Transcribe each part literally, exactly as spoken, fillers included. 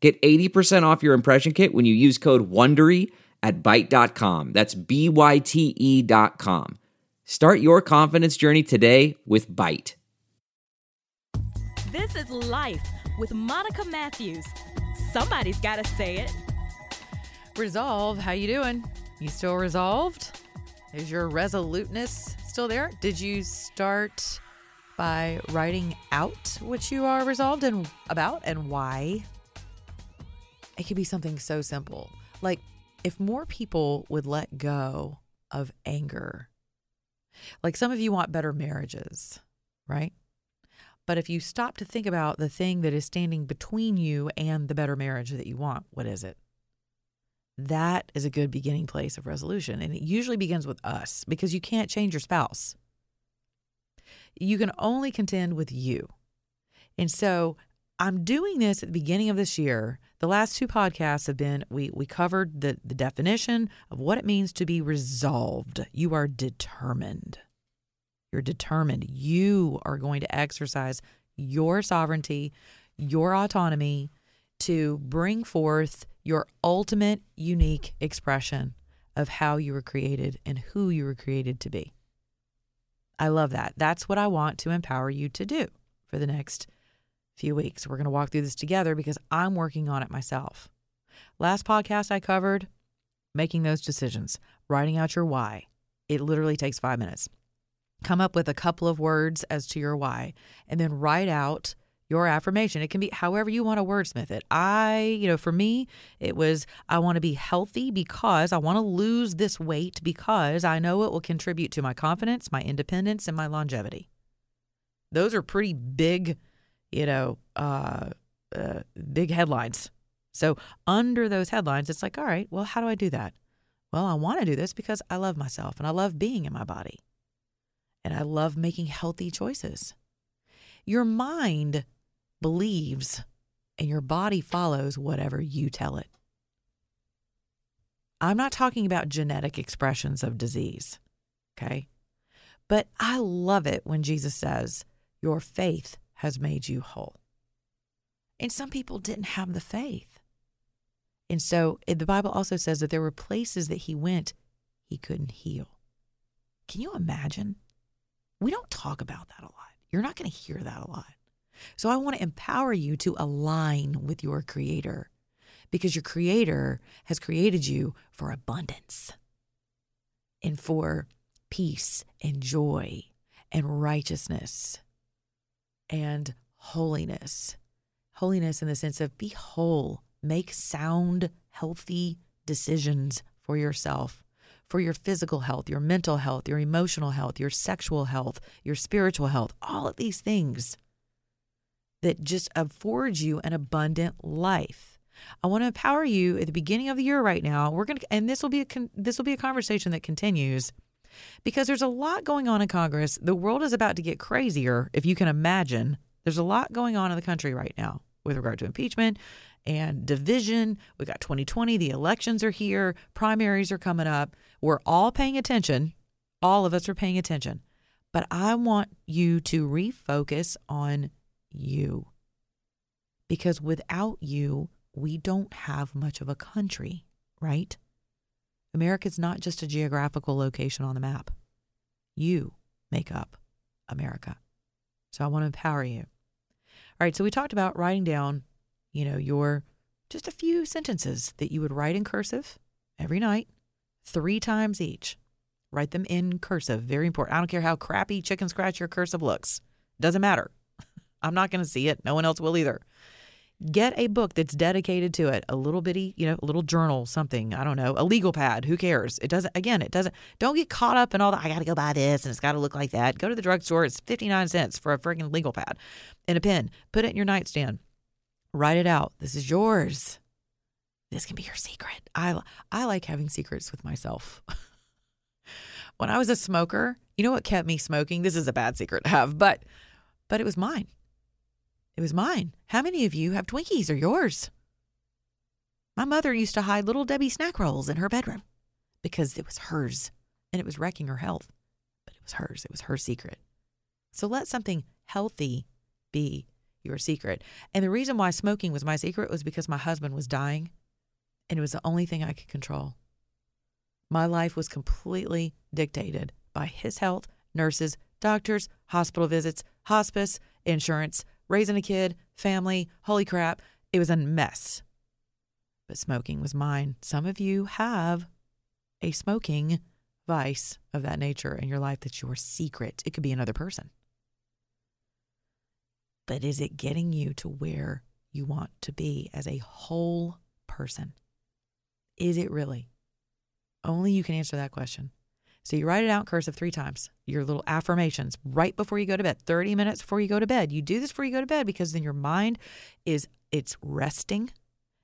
Get eighty percent off your impression kit when you use code WONDERY at byte dot com. That's B Y T E dot com. Start your confidence journey today with Byte. This is Life with Monica Matthews. Somebody's got to say it. Resolve, how you doing? You still resolved? Is your resoluteness still there? Did you start by writing out what you are resolved and about and why? It could be something so simple. Like if more people would let go of anger. Like some of you want better marriages, right? But if you stop to think about the thing that is standing between you and the better marriage that you want, what is it? That is a good beginning place of resolution. And it usually begins with us because you can't change your spouse. You can only contend with you. And so I'm doing this at the beginning of this year. The last two podcasts have been, we we covered the, the definition of what it means to be resolved. You are determined. You're determined. You are going to exercise your sovereignty, your autonomy to bring forth your ultimate unique expression of how you were created and who you were created to be. I love that. That's what I want to empower you to do for the next few weeks. We're going to walk through this together because I'm working on it myself. Last podcast I covered, making those decisions, writing out your why. It literally takes five minutes. Come up with a couple of words as to your why and then write out your affirmation. It can be however you want to wordsmith it. I, you know, for me, it was, I want to be healthy because I want to lose this weight because I know it will contribute to my confidence, my independence, and my longevity. Those are pretty big, you know, uh, uh, big headlines. So under those headlines, it's like, all right, well, how do I do that? Well, I want to do this because I love myself and I love being in my body and I love making healthy choices. Your mind believes and your body follows whatever you tell it. I'm not talking about genetic expressions of disease, okay? But I love it when Jesus says, your faith has made you whole. And some people didn't have the faith. And so the Bible also says that there were places that he went, he couldn't heal. Can you imagine? We don't talk about that a lot. You're not going to hear that a lot. So I want to empower you to align with your Creator because your Creator has created you for abundance and for peace and joy and righteousness and holiness. Holiness in the sense of be whole, make sound, healthy decisions for yourself, for your physical health, your mental health, your emotional health, your sexual health, your spiritual health, all of these things that just afford you an abundant life. I want to empower you at the beginning of the year right now. We're going to, and this will be a con, this will be a conversation that continues because there's a lot going on in Congress. The world is about to get crazier, if you can imagine. There's a lot going on in the country right now with regard to impeachment and division. We got twenty twenty. The elections are here. Primaries are coming up. We're all paying attention. All of us are paying attention. But I want you to refocus on you. Because without you, we don't have much of a country, right? America's not just a geographical location on the map. You make up America. So I want to empower you. All right, so we talked about writing down, you know, your just a few sentences that you would write in cursive every night, three times each. Write them in cursive. Very important. I don't care how crappy chicken scratch your cursive looks. Doesn't matter. I'm not going to see it. No one else will either. Get a book that's dedicated to it. A little bitty, you know, a little journal, something. I don't know. A legal pad. Who cares? It doesn't, again, it doesn't, don't get caught up in all the, I got to go buy this and it's got to look like that. Go to the drugstore. It's fifty-nine cents for a freaking legal pad and a pen. Put it in your nightstand. Write it out. This is yours. This can be your secret. I, I like having secrets with myself. When I was a smoker, you know what kept me smoking? This is a bad secret to have, but but it was mine. It was mine. How many of you have Twinkies or yours? My mother used to hide Little Debbie snack rolls in her bedroom because it was hers and it was wrecking her health, but it was hers. It was her secret. So let something healthy be your secret. And the reason why smoking was my secret was because my husband was dying and it was the only thing I could control. My life was completely dictated by his health, nurses, doctors, hospital visits, hospice, insurance, raising a kid, family, holy crap. It was a mess. But smoking was mine. Some of you have a smoking vice of that nature in your life that's your secret. It could be another person. But is it getting you to where you want to be as a whole person? Is it really? Only you can answer that question. So you write it out cursive three times, your little affirmations right before you go to bed, thirty minutes before you go to bed. You do this before you go to bed because then your mind is, it's resting.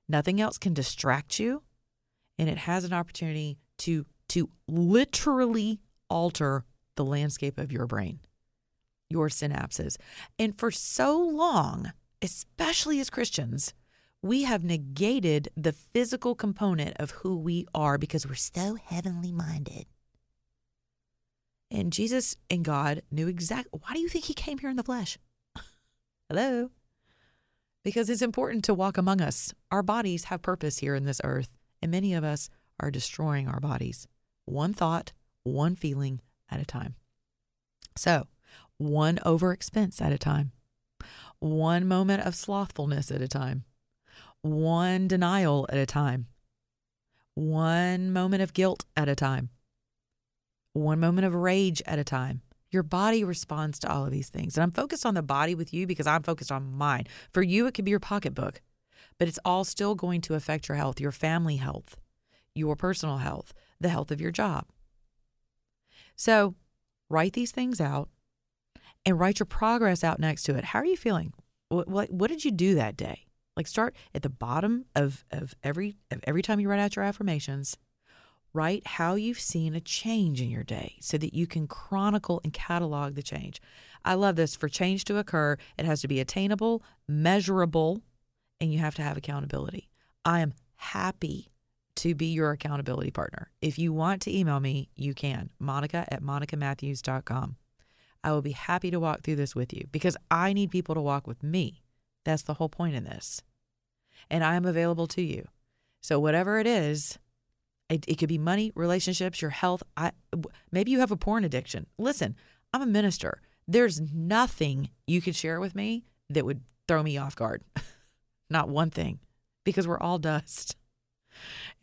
Nothing else can distract you, and it has an opportunity to to literally alter the landscape of your brain, your synapses. And for so long, especially as Christians, we have negated the physical component of who we are because we're so heavenly minded. And Jesus and God knew exactly, why do you think he came here in the flesh? Hello? Because it's important to walk among us. Our bodies have purpose here in this earth, and many of us are destroying our bodies. One thought, one feeling at a time. So, one overexpense at a time. One moment of slothfulness at a time. One denial at a time. One moment of guilt at a time. One moment of rage at a time. Your body responds to all of these things. And I'm focused on the body with you because I'm focused on mine. For you, it could be your pocketbook, but it's all still going to affect your health, your family health, your personal health, the health of your job. So write these things out and write your progress out next to it. How are you feeling? What, what, what did you do that day? Like start at the bottom of, of every of every time you write out your affirmations. Write how you've seen a change in your day so that you can chronicle and catalog the change. I love this. For change to occur, it has to be attainable, measurable, and you have to have accountability. I am happy to be your accountability partner. If you want to email me, you can. Monica at Monica Matthews dot com. I will be happy to walk through this with you because I need people to walk with me. That's the whole point in this. And I am available to you. So whatever it is, It, it could be money, relationships, your health. I, maybe you have a porn addiction. Listen, I'm a minister. There's nothing you could share with me that would throw me off guard. Not one thing, because we're all dust.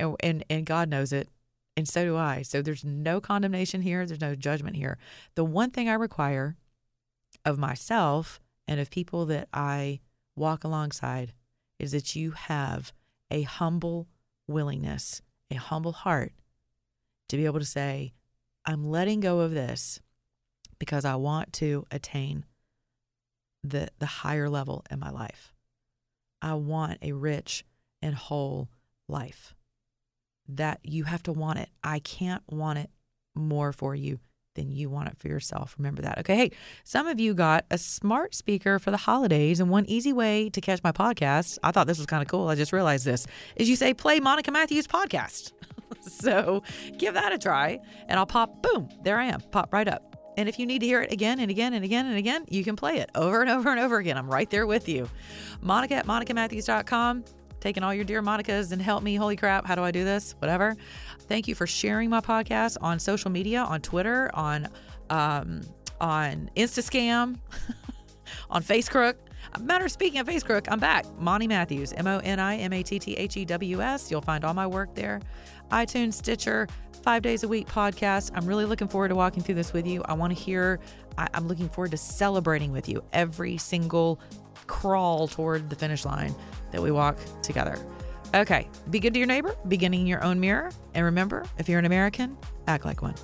And, and and God knows it. And so do I. So there's no condemnation here. There's no judgment here. The one thing I require of myself and of people that I walk alongside is that you have a humble willingness, a humble heart to be able to say, I'm letting go of this because I want to attain the the higher level in my life. I want a rich and whole life. That you have to want it. I can't want it more for you than you want it for yourself. Remember that. Okay, hey, some of you got a smart speaker for the holidays, and one easy way to catch my podcast, I thought this was kind of cool, I just realized this, is you say, play Monica Matthews podcast. So give that a try, and I'll pop, boom, there I am, pop right up. And if you need to hear it again and again and again and again, you can play it over and over and over again. I'm right there with you. Monica at Monica Matthews dot com. Taking all your dear Monicas and help me, holy crap, how do I do this? Whatever. Thank you for sharing my podcast on social media, on Twitter, on um, on Instascam, on Facecrook. Matter of speaking of Facecrook, I'm back. Moni Matthews, M O N I M A T T H E W S. You'll find all my work there. iTunes, Stitcher, five days a week podcast. I'm really looking forward to walking through this with you. I want to hear, I, I'm looking forward to celebrating with you every single crawl toward the finish line that we walk together. Okay, be good to your neighbor, beginning in your own mirror. And remember, if you're an American, act like one.